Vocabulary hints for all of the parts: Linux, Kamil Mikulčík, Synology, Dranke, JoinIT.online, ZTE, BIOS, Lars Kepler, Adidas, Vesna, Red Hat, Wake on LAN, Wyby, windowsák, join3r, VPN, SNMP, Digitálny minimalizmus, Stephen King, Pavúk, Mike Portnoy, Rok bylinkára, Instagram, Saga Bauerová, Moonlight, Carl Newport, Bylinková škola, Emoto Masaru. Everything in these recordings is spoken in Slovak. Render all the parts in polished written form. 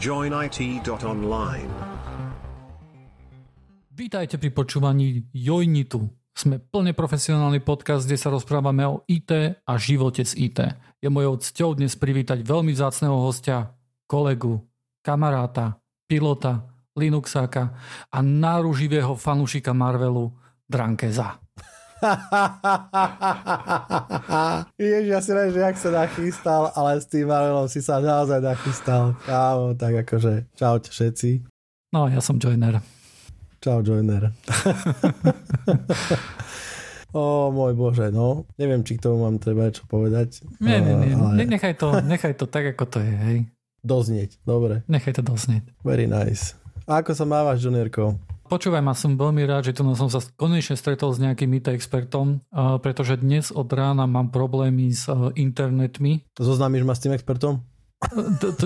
JoinIT.online. Vítajte pri počúvaní JoinITu. Sme plne profesionálny podcast, kde sa rozprávame o IT a živote z IT. Je mojou cťou dnes privítať veľmi vzácneho hostia, kolegu, kamaráta, pilota, Linuxáka a náruživého fanúšika Marvelu Drankeza. Ježiš, ja si neviem, že jak sa nachystal, ale s tým Marvelom si sa naozaj nachystal. Kámo, tak akože čaute všetci. No, ja som Joiner. Čau, Joiner. Ó, môj Bože, no. Neviem, či k tomu mám treba čo povedať. Nie, ale... nechaj to tak, ako to je, hej. Doznieť, dobre. Nechaj to doznieť. Very nice. A ako sa mávaš, Junierko? Počúvaj ma, som veľmi rád, že tu som sa konečne stretol s nejakým IT-expertom, pretože dnes od rána mám problémy s internetmi. Zoznámiš ma s tým expertom?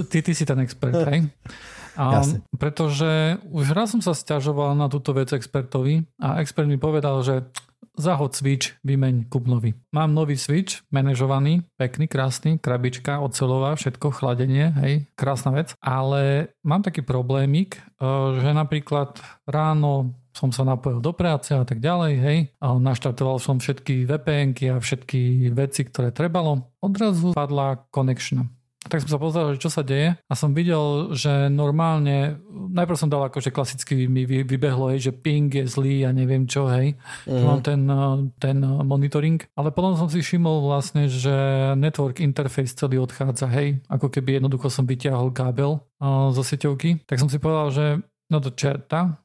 Ty si ten expert, hej? Pretože už raz som sa sťažoval na túto vec expertovi a expert mi povedal, že zahod switch, vymeň, kúp nový. Mám nový switch, manažovaný, pekný, krásny, krabička, oceľová, všetko, chladenie, hej, krásna vec. Ale mám taký problémik, že napríklad ráno som sa napojil do práce a tak ďalej, hej. A naštartoval som všetky VPNky a všetky veci, ktoré trebalo. Odrazu padla connection. Tak som sa pozeral, že čo sa deje a som videl, že normálne, najprv som dal akože klasicky mi vybehlo, hej, že ping je zlý a ja neviem čo, hej, mám ten monitoring, ale potom som si všimol vlastne, že network interface celý odchádza, hej, ako keby jednoducho som vyťahol kábel zo sieťovky, tak som si povedal, že no to čerta,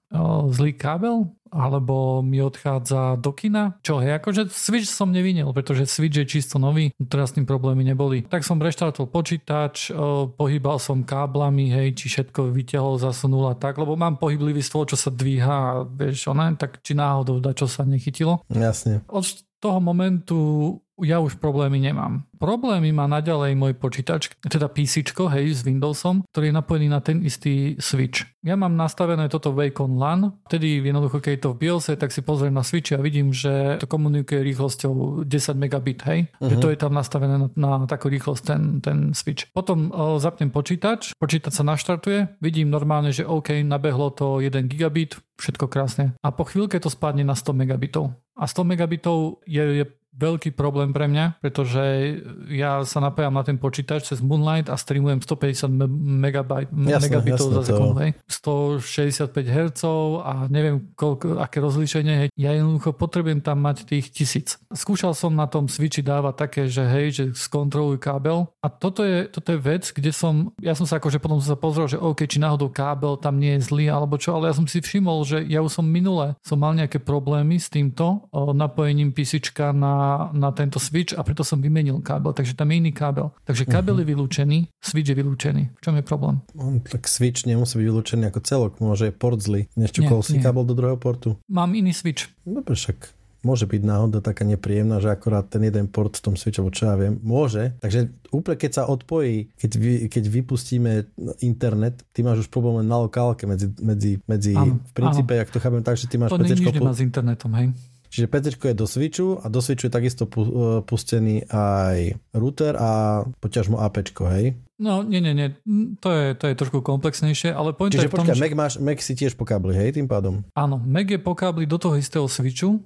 zlý kábel, alebo mi odchádza do kina. Čo hej, akože switch som nevinil, pretože switch je čisto nový, teraz s tým problémy neboli. Tak som reštartoval počítač, pohýbal som káblami, hej, či všetko vyťahol, zasunul a tak, lebo mám pohyblivý stôl, čo sa dvíha a vieš, ona, tak či náhodou da, čo sa nechytilo. Jasne. Od toho momentu ja už problémy nemám. Problémy má naďalej môj počítač, teda PCčko, hej, s Windowsom, ktorý je napojený na ten istý switch. Ja mám nastavené toto Wake on LAN, vtedy jednoducho, keď je to v BIOSe, tak si pozriem na switch a vidím, že to komunikuje rýchlosťou 10 megabit, hej, že to je tam nastavené na takú rýchlosť ten switch. Potom zapnem počítač sa naštartuje, vidím normálne, že OK, nabehlo to 1 gigabit, všetko krásne. A po chvíľke to spadne na 100 megabitov. A 100 megabitov je veľký problém pre mňa, pretože ja sa napájam na ten počítač cez Moonlight a streamujem 150 megabitov za sekundu. 165 Hz a neviem koľko, aké rozlíšenie. Hej. Ja jednoducho potrebujem tam mať tých 1000. Skúšal som na tom switchi dávať také, že hej, že skontroluj kábel a toto je vec, kde som sa pozrel, že OK, či náhodou kábel tam nie je zlý alebo čo, ale ja som si všimol, že ja už som minule mal nejaké problémy s týmto napojením písička na tento switch a preto som vymenil kábel, takže tam je iný kábel. Takže kábel je vylúčený, switch je vylúčený. V čom je problém? Tak switch nemusí byť vylúčený ako celok, môže je port zlý, nešťukol si kábel do druhého portu. Mám iný switch. Dobre, však môže byť náhoda taká nepríjemná, že akorát ten jeden port v tom switche, čo ja viem, môže. Takže úplne keď sa odpojí, keď vypustíme internet, ty máš už problém na lokálke medzi v princípe, ak to chápem tak, že ty máš PCčko s internetom, hej. Čiže PCčko je do switchu a do switchu je takisto pustený aj router a poťažmo APčko, hej? No, nie. To je trošku komplexnejšie, ale pointa je v tom, že... Čiže počkaj, Mac si tiež po kábli, hej, tým pádom? Áno, Mac je po kábli do toho istého switchu,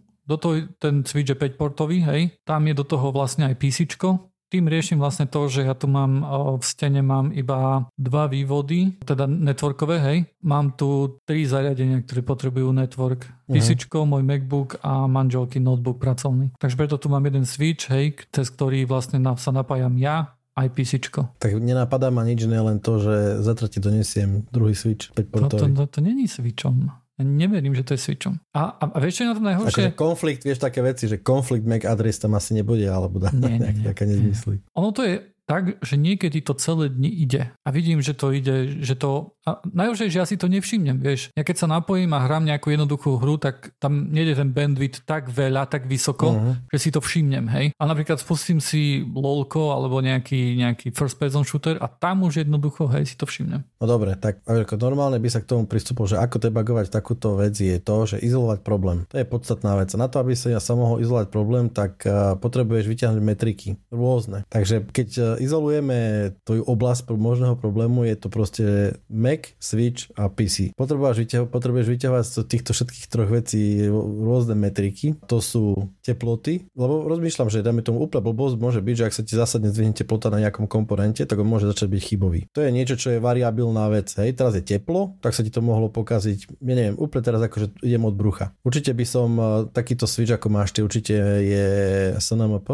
ten switch je 5-portový, hej, tam je do toho vlastne aj PCčko. Tým riešim vlastne to, že ja tu mám v stene mám iba 2 vývody, teda networkové, hej. Mám tu 3 zariadenia, ktoré potrebujú network. Písičko, môj MacBook a manželky notebook pracovný. Takže preto tu mám jeden switch, hej, cez ktorý vlastne sa napájam ja aj písičko. Tak nenapadá ma nič, ne len to, že zatrati donesiem druhý switch 5-portový. To není switchom. Ja neverím, že to je switchom. A vieš, čo je na tom najhoršie? Akože konflikt, vieš také veci, že konflikt MAC adres tam asi nebude, alebo nejaká nezmyslí. Ono to je tak, že niekedy to celé dni ide. A vidím, že to ide, že to... A najhoršie, že ja si to nevšimnem, vieš. Ja keď sa napojím a hrám nejakú jednoduchú hru, tak tam nejde ten bandwidth tak veľa, tak vysoko, že si to všimnem, hej. A napríklad spustím si LOLko alebo nejaký first person shooter a tam už jednoducho, hej, si to všimnem. No dobre, tak normálne by sa k tomu pristúpil, že ako debugovať takúto vec je to, že izolovať problém. To je podstatná vec. A na to, aby sa ja mohol izolovať problém, tak potrebuješ vyťahnuť metriky rôzne. Takže keď izolujeme tú oblasť možného problému, je to proste Mac, Switch a PC. Potrebuješ vyťahovať z týchto všetkých troch vecí rôzne metriky. To sú teploty, lebo rozmýšľam, že dáme tomu úplne blbosť, môže byť, že ak sa ti zásadne zdvihne teplota na nejakom komponente, tak on môže začať byť chybový. To je niečo, čo je variabilné na vec, hej, teraz je teplo, tak sa ti to mohlo pokaziť, ja neviem, úplne teraz akože idem od brucha. Určite by som takýto switch, ako máš ty, určite je SNMP,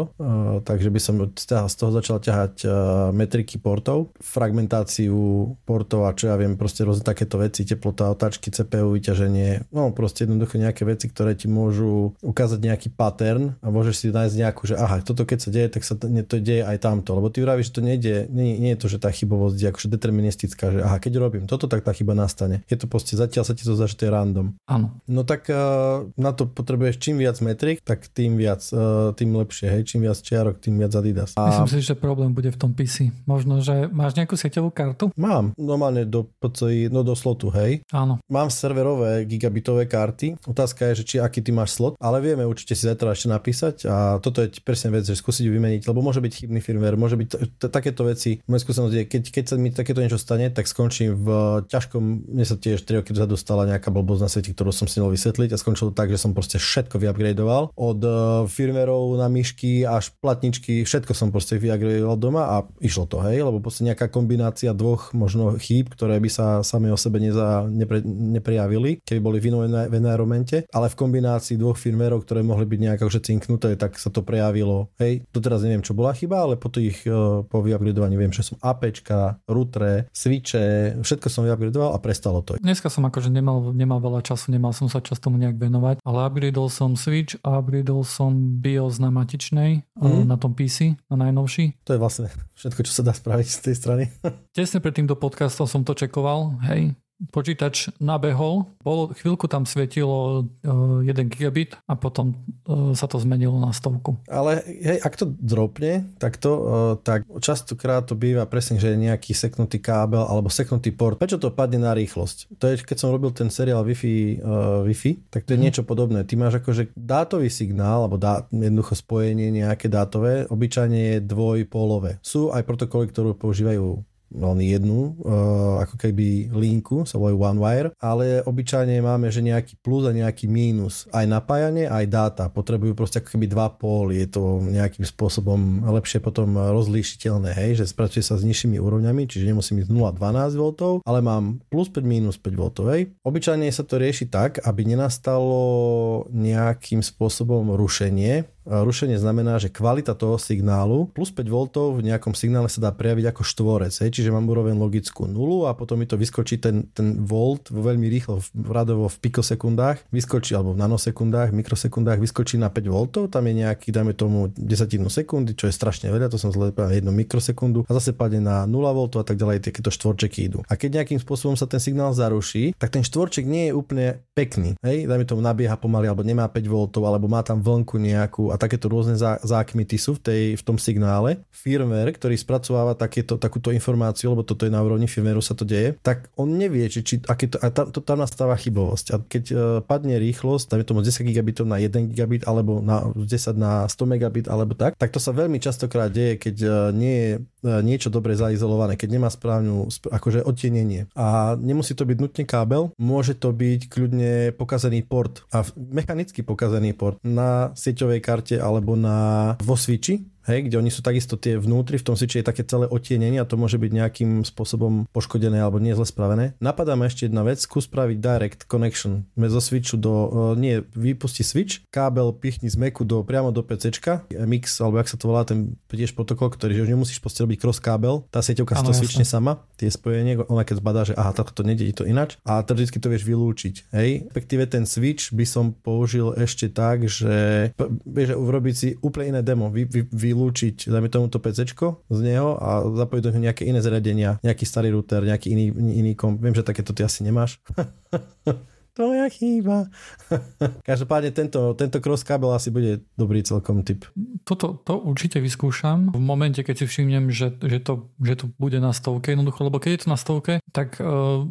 takže by som z toho začal ťahať metriky portov, fragmentáciu portov a čo ja viem, proste rôzne takéto veci, teplota, otáčky, CPU, vyťaženie, no proste jednoducho nejaké veci, ktoré ti môžu ukázať nejaký pattern a môžeš si nájsť nejakú, že aha, toto keď sa deje, tak sa to deje aj tamto, lebo ty vravíš, že to nejde, nie je to, že tá chybovosť je akože deterministická, že aha, keď robím toto, tak tá chyba nastane. Je to proste, zatiaľ sa ti to zdá, že to je random. Áno. No tak na to potrebuješ čím viac metrik, tak tým viac, tým lepšie, hej, čím viac čiarok, tým viac Adidas. Myslím si, že problém bude v tom PC. Možno, že máš nejakú sieťovú kartu? Mám. Normálne do PCI, no do slotu, hej. Áno. Mám serverové gigabitové karty. Otázka je, že či aký ty máš slot, ale vieme určite si zajtra ešte napísať a toto je presne vec, že skúsiť vymeniť, lebo môže byť chybný firmware, môže byť takéto veci. Moja skúsenosť je, keď sa mi takéto niečo stane, tak skončím v ťažkom, mne sa tiež 3 roky dozadu stala nejaká blbosť na svete, ktorú som si mal vysvetliť a skončilo to tak, že som proste všetko vyupgradeoval. Od firmwareov na myšky až platničky, všetko som proste vyupgradeoval doma a išlo to, hej, lebo proste nejaká kombinácia dvoch možno chýb, ktoré by sa sami o sebe neprejavili, keby boli v inom environmente, ale v kombinácii dvoch firmwareov, ktoré mohli byť nejako že cinknuté, tak sa to prejavilo, hej. Doteraz neviem, čo bola chyba, ale po tých po vyupgradeovaní viem, že som APčka, routere, switche, všetko som upgradeoval a prestalo to. Dneska som akože nemal veľa času, nemal som sa čas tomu nejak venovať, ale upgradeol som switch a upgradeol som BIOS na matičnej, na tom PC, na najnovší. To je vlastne všetko, čo sa dá spraviť z tej strany. Tesne predtým do podcastov som to čekoval, hej. Počítač nabehol, chvíľku tam svietilo 1 gigabit a potom sa to zmenilo na 100. Ale hej, ak to dropne, tak častokrát to býva presne, že je nejaký seknutý kábel alebo seknutý port. Prečo to padne na rýchlosť? To je, keď som robil ten seriál Wi-Fi, tak to je niečo podobné. Ty máš akože dátový signál alebo jednoducho spojenie nejaké dátové, obyčajne je dvojpolové. Sú aj protokoly, ktoré používajú len jednu, ako keby linku, sa volajú one-wire, ale obyčajne máme, že nejaký plus a nejaký mínus. Aj napájanie, aj dáta. Potrebujú proste ako keby dva póly. Je to nejakým spôsobom lepšie potom rozlíšiteľné, hej, že spracuje sa s nižšími úrovňami, čiže nemusím ísť 0,12 V, ale mám plus 5, mínus 5 V. Obyčajne sa to rieši tak, aby nenastalo nejakým spôsobom rušenie. Rušenie znamená, že kvalita toho signálu plus 5 V v nejakom signále sa dá prejaviť ako štvorec, hej? Čiže mám úroveň logickú nulu a potom mi to vyskočí ten volt veľmi rýchlo, radovo v pikosekundách, vyskočí, alebo v nanosekundách, mikrosekundách, vyskočí na 5 V, tam je nejaký, dajme tomu 10 sekundy, čo je strašne veľa, to som zle povedal, 1 mikrosekundu a zase padne na 0 V a tak ďalej, takéto štvorčeky idú. A keď nejakým spôsobom sa ten signál zaruší, tak ten štvorček nie je úplne pekný, hej? Dajme tomu nabieha pomaly alebo nemá 5 V, alebo má tam vlnku nejakú a takéto rôzne zákmity sú v tom signále. Firmware, ktorý spracováva takúto informáciu, lebo toto je na úrovni firmwareu sa to deje, tak on nevie, či tam nastáva chybovosť. A keď padne rýchlosť, dajme tomu z 10 gigabitov na 1 gigabit, alebo z 10 na 100 megabit, alebo tak to sa veľmi častokrát deje, keď nie je niečo dobre zaizolované, keď nemá správnu akože odtienenie. A nemusí to byť nutne kábel, môže to byť kľudne pokazený port a mechanicky pokazený port na sieťovej karte alebo vo switchi. Hej, kde oni sú takisto tie vnútri, v tom switche je také celé otienenie a to môže byť nejakým spôsobom poškodené alebo nie zle spravené. Napadá ma ešte jedna vec, skús spraviť direct connection zo switchu vypusti switch, kábel pichni z Macu priamo do PCčka, MX, alebo jak sa to volá, ten tiež protokol, ktorý že už nemusíš proste robiť cross kábel, tá sieťovka si to switchne sama, tie spojenie, ona keď zbadá, že aha, takto to nejde, to ináč a teoreticky to vieš vylúčiť, hej. Respektíve ten switch by som použil ešte tak, že vieš, urobiť si úplne iné demo, vylúčiť, dajme tomuto PCčko z neho a zapojiť do neho nejaké iné zariadenia, nejaký starý router, nejaký iný komp. Viem, že takéto ty asi nemáš. tvoja chýba. Každopádne tento cross kábel asi bude dobrý celkom typ. To určite vyskúšam v momente, keď si všimnem, že to bude na stovke jednoducho, lebo keď je to na stovke, tak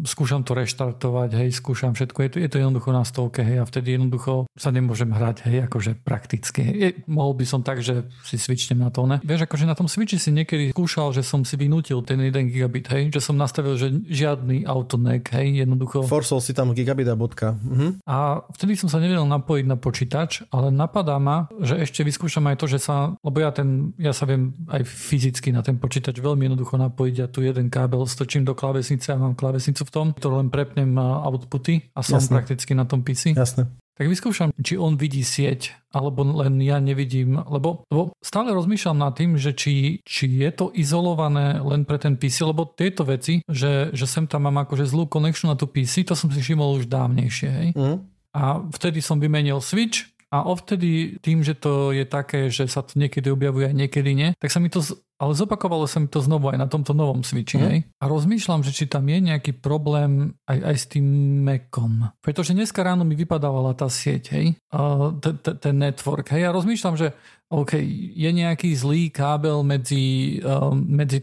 skúšam to reštartovať, hej, skúšam všetko, je to jednoducho na stovke, hej, a vtedy jednoducho sa nemôžem hrať, hej, akože prakticky. Mohol by som tak, že si switchnem na to, ne? Vieš, akože na tom switchi si niekedy skúšal, že som si vynútil ten 1 gigabit, hej, že som nastavil, že žiadny autonek, hej, jednoducho. Forsol si tam gigabit a bodka. Mhm. A vtedy som sa nevedel napojiť na počítač, ale napadá ma, že ešte vyskúšam aj to, že sa, lebo ja sa viem aj fyzicky na ten počítač veľmi jednoducho napojiť a ja tu jeden kábel stočím do klávesnice a mám klávesnicu v tom, to len prepnem outputy a som prakticky na tom PC. Jasné. Tak vyskúšam, či on vidí sieť, alebo len ja nevidím, lebo stále rozmýšľam nad tým, že či je to izolované len pre ten PC, lebo tieto veci, že sem tam mám akože zlú connection na tú PC, to som si všimol už dávnejšie. Hej? Mm. A vtedy som vymenil switch a ovtedy tým, že to je také, že sa to niekedy objavuje a niekedy nie, tak sa mi to... Ale zopakovalo sa mi to znovu aj na tomto novom switchi. Hej? A rozmýšľam, že či tam je nejaký problém aj s tým Macom. Pretože dneska ráno mi vypadávala tá sieť, hej? Ten network. Hej? A rozmýšľam, že OK, je nejaký zlý kábel medzi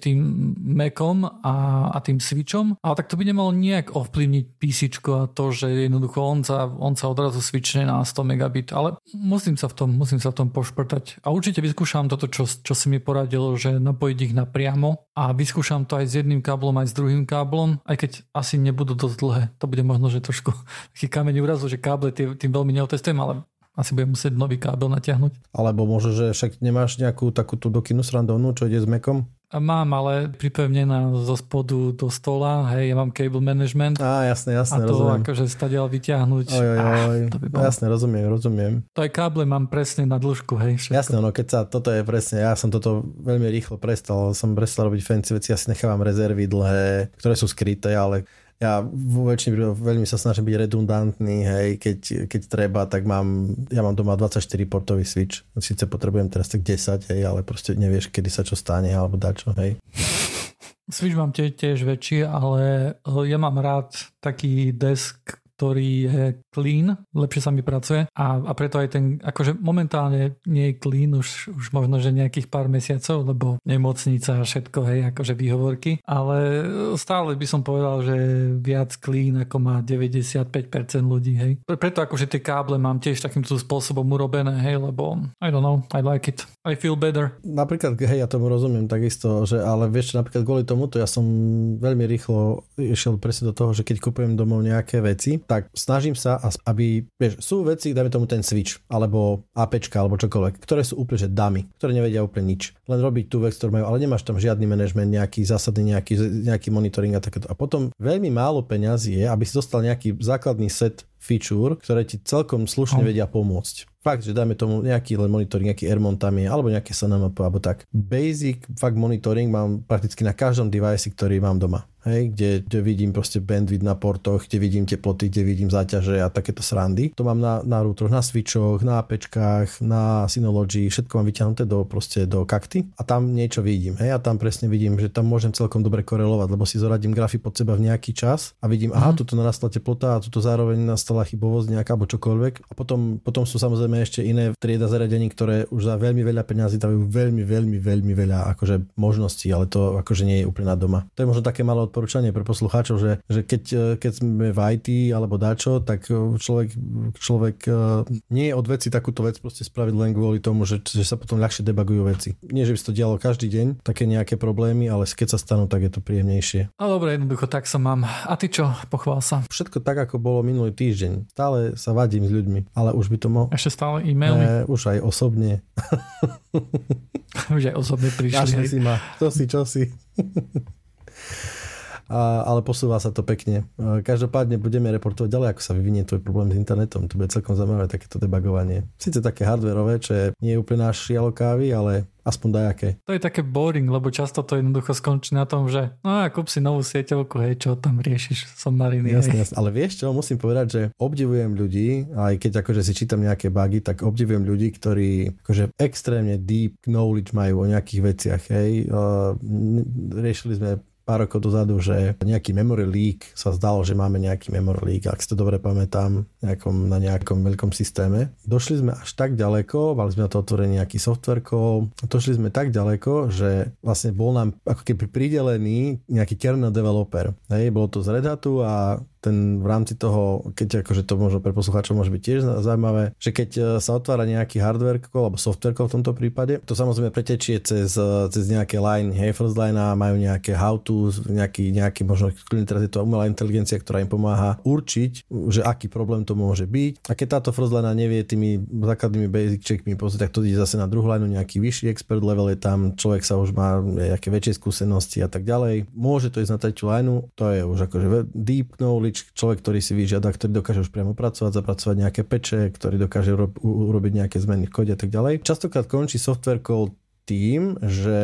tým Macom a tým switchom, ale tak to by nemalo nejak ovplyvniť písičko a to, že jednoducho on sa odrazu switchne na 100 megabit. Ale musím sa v tom pošprtať. A určite vyskúšam toto, čo si mi poradilo, že napojiť ich napriamo a vyskúšam to aj s jedným káblom, aj s druhým káblom, aj keď asi nebudú dosť dlhé. To bude možno, že trošku taký kameň úrazu, že káble tým veľmi neotestujem, ale asi budem musieť nový kábel natiahnuť. Alebo možno, že však nemáš nejakú takúto dokinu srandovnú, čo ide s Macom? Mám, ale pripevnená zo spodu do stola, hej, ja mám cable management. Á, jasne, a to rozumiem. Akože stadiaľ vyťahnuť. Oj. To by bolo. Jasne, rozumiem. To aj káble mám presne na dĺžku, hej. Všetko. Jasne, no keď sa, toto je presne, ja som toto veľmi rýchlo prestal, robiť fancy veci, ja si nechávam rezervy dlhé, ktoré sú skryté, ale... Ja vo väčšine prípadoch veľmi sa snažím byť redundantný, hej, keď treba, tak ja mám doma 24 portový switch. Sice potrebujem teraz tak 10, hej, ale proste nevieš, kedy sa čo stane, alebo dačo, hej. Switch mám tiež väčší, ale ja mám rád taký desk, ktorý je clean, lepšie sa mi pracuje a preto aj ten, akože momentálne nie je clean už možno, že nejakých pár mesiacov, lebo nemocnica a všetko, hej, akože výhovorky, ale stále by som povedal, že viac clean ako má 95% ľudí, hej. Preto akože tie káble mám tiež takýmto spôsobom urobené, hej, lebo I don't know, I like it, I feel better. Napríklad, hej, ja tomu rozumiem takisto, že ale vieš, napríklad kvôli tomuto ja som veľmi rýchlo išiel presne do toho, že keď kupujem domov nejaké veci, tak snažím sa, aby, vieš, sú veci, dajme tomu ten switch, alebo APčka, alebo čokoľvek, ktoré sú úplne, že dámy, ktoré nevedia úplne nič. Len robiť tú vec, ktorú majú, ale nemáš tam žiadny manažment, nejaký zásadný, nejaký monitoring a takéto. A potom veľmi málo peňazí je, aby si dostal nejaký základný set feature, ktoré ti celkom slušne vedia pomôcť. Fakt, že dáme tomu nejaký len monitoring, nejaký Airmon tam je, alebo nejaké SNMP, alebo tak. Basic, fakt monitoring mám prakticky na každom device, ktorý mám doma. Hej, kde vidím proste bandwidth na portoch, kde vidím teploty, kde vidím záťaže a takéto srandy. To mám na routeroch, na switchoch, na APčkách, na Synology, všetko mám vyťahnuté do kakty a tam niečo vidím. Hej, a tam presne vidím, že tam môžem celkom dobre korelovať, lebo si zoradím grafy pod seba v nejaký čas a vidím, aha, tuto narastla teplota a tuto zároveň nastala chybovosť nejaká alebo čokoľvek. A potom sú samozrejme ešte iné trieda zariadení, ktoré už za veľmi veľa peňazí dajú veľmi veľa akože možností, ale to akože nie je úplne na doma. To je možno také malo odporúčanie pre poslucháčov, že keď sme v IT alebo dačo, tak človek nie je od veci takúto vec proste spraviť len kvôli tomu, že sa potom ľahšie debugujú veci. Nie, že by sa to dialo každý deň, také nejaké problémy, ale keď sa stanú, tak je to príjemnejšie. A dobre, jednoducho tak sa mám. A ty čo? Pochvál sa. Všetko tak, ako bolo minulý týždeň. Stále sa vadím s ľuďmi, ale už by to mohlo. Ešte stále e-maily? Už aj osobne. Už aj osobne prišli. Si ma. Čo si? Ale posúva sa to pekne. Každopádne budeme reportovať ďalej, ako sa vyvinie tvoj problém s internetom. To bude celkom zaujímavé takéto debugovanie. Sice také hardwareové, čo je nie je úplne náš šialokávy, ale aspoň dajaké. To je také boring, lebo často to jednoducho skončí na tom, že no a kúp si novú sieťovku, hej, čo tam riešiš, som mariny. Jasne. Ale vieš čo, musím povedať, že obdivujem ľudí, aj keď akože si čítam nejaké bugy, tak obdivujem ľudí, ktorí akože extrémne deep knowledge majú o nejakých veciach, hej. Riešili sme pár rokov dozadu, že nejaký memory leak, sa zdalo, že máme nejaký memory leak, ak si to dobre pamätám, na nejakom veľkom systéme. Došli sme až tak ďaleko, mali sme na to otvorený nejaký software call, došli sme tak ďaleko, že vlastne bol nám ako keby pridelený nejaký kernel developer. Hej, bolo to z Red Hatu a ten v rámci toho, keď akože to možno pre poslucháčov môže byť tiež zaujímavé, že keď sa otvára nejaký hardware call alebo software call v tomto prípade, to samozrejme pretečie cez nejaké line, hej, first line a majú nejaké how to, nejaký možno teraz je to umelá inteligencia, ktorá im pomáha určiť, že aký problém to môže byť. A keď táto first line nevie tými základnými basic checkmi pozrieť, tak to ide zase na druhú line, nejaký vyšší expert level je tam, človek sa už má nejaké väčšie skúsenosti a tak ďalej. Môže to ísť na tretiu line, to je už akože deep knowledge, človek, ktorý si vyžiada, ktorý dokáže už priamo pracovať, zapracovať nejaké peče, ktorý dokáže urobiť nejaké zmeny v kode a tak ďalej. Častokrát končí software call tým, že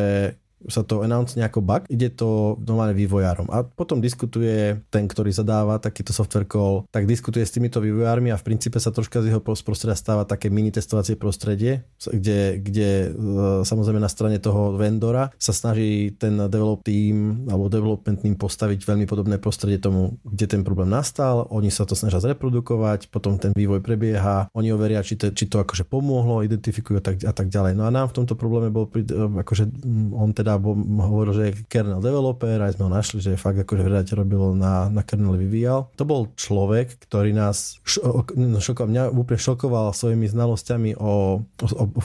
sa to announce nejako bug, ide to normálne vývojárom. A potom diskutuje ten, ktorý zadáva takýto software call, tak diskutuje s týmito vývojármi a v princípe sa troška z jeho prostredia stáva také mini testovacie prostredie, kde samozrejme na strane toho vendora sa snaží ten develop team alebo development team postaviť veľmi podobné prostredie tomu, kde ten problém nastal. Oni sa to snažia zreprodukovať, potom ten vývoj prebieha, oni overia, či to akože pomohlo, identifikujú a tak ďalej. No a nám v tomto probléme bol akože on teda hovoril, že je kernel developer, aj sme ho našli, že fakt akože Red Hat robilo na kernel vyvíjal. To bol človek, ktorý nás mňa úplne šokoval svojimi znalosťami o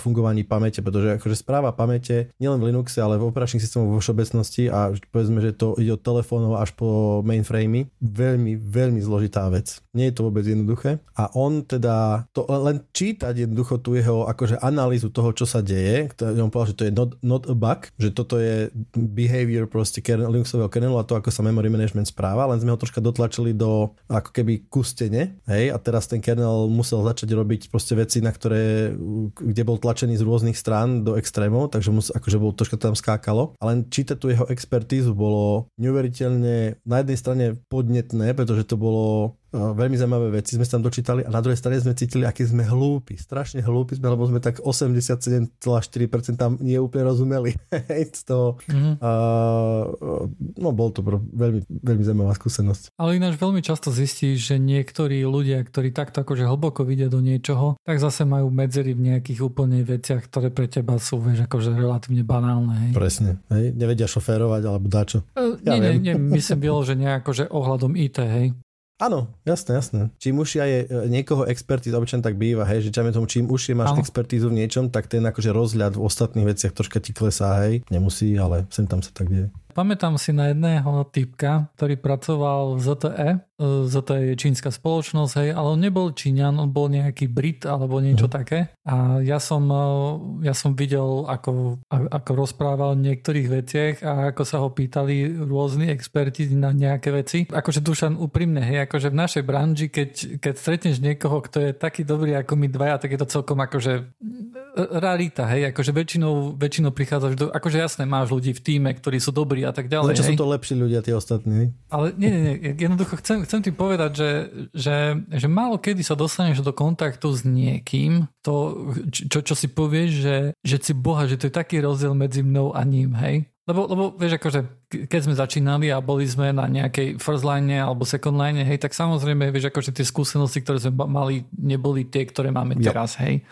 fungovaní pamäte, pretože akože správa pamäte nielen v Linuxe, ale v operačných systémoch vo všeobecnosti a povedzme, že to ide od telefónov až po mainframey. Veľmi, veľmi zložitá vec. Nie je to vôbec jednoduché. A on teda to len čítať jednoducho tú jeho akože analýzu toho, čo sa deje, on povedal, že to je not a bug, že toto je behavior proste Linuxového kernelu a to, ako sa memory management správa, len sme ho troška dotlačili do ako keby kustene, hej, a teraz ten kernel musel začať robiť proste veci, na ktoré, kde bol tlačený z rôznych strán do extrémov, takže akože bol, troška tam skákalo, ale čítať tu jeho expertízu bolo neuveriteľne na jednej strane podnetné, pretože to bolo veľmi zaujímavé veci sme sa tam dočítali a na druhej strane sme cítili, aký sme hlúpi. Strašne hlúpi sme, lebo sme tak 87,4% tam nie úplne rozumeli. No bol to veľmi, veľmi zaujímavá skúsenosť. Ale ináč veľmi často zistíš, že niektorí ľudia, ktorí takto akože hlboko vidia do niečoho, tak zase majú medzery v nejakých úplne veciach, ktoré pre teba sú, vieš, akože relatívne banálne. Hej. Presne. Hej? Nevedia šoférovať alebo dačo. Myslím bylo, že nejako, že ohľadom IT, hej. Áno, jasné. Čím užšia je niekoho expertíza, obyčajne tak býva, hej, že čím užšie máš expertízu v niečom, tak ten akože rozhľad v ostatných veciach troška ti klesá, hej. Nemusí, ale sem tam sa tak deje. Pamätám si na jedného typka, ktorý pracoval v ZTE. ZTE je čínska spoločnosť, hej, ale on nebol Číňan, on bol nejaký Brit alebo niečo také. A ja som videl, ako rozprával o niektorých veciach a ako sa ho pýtali rôzni experti na nejaké veci. Akože Dušan úprimne, hej, akože v našej branži, keď stretneš niekoho, kto je taký dobrý ako my dvaja, tak je to celkom akože rarita, hej, akože väčšinou prichádzaš do, akože jasné, máš ľudí v tíme, ktorí sú dobrí a tak ďalej. Prečo sú to lepší ľudia, tie ostatní? Ale nie. Jednoducho chcem ti povedať, že málo kedy sa dostaneš do kontaktu s niekým, to, čo si povieš, že si boha, že to je taký rozdiel medzi mnou a ním, hej? Lebo vieš, akože, keď sme začínali a boli sme na nejakej first line alebo second line, hej, tak samozrejme, vieš, akože tie skúsenosti, ktoré sme mali, neboli tie, ktoré máme teraz, hej.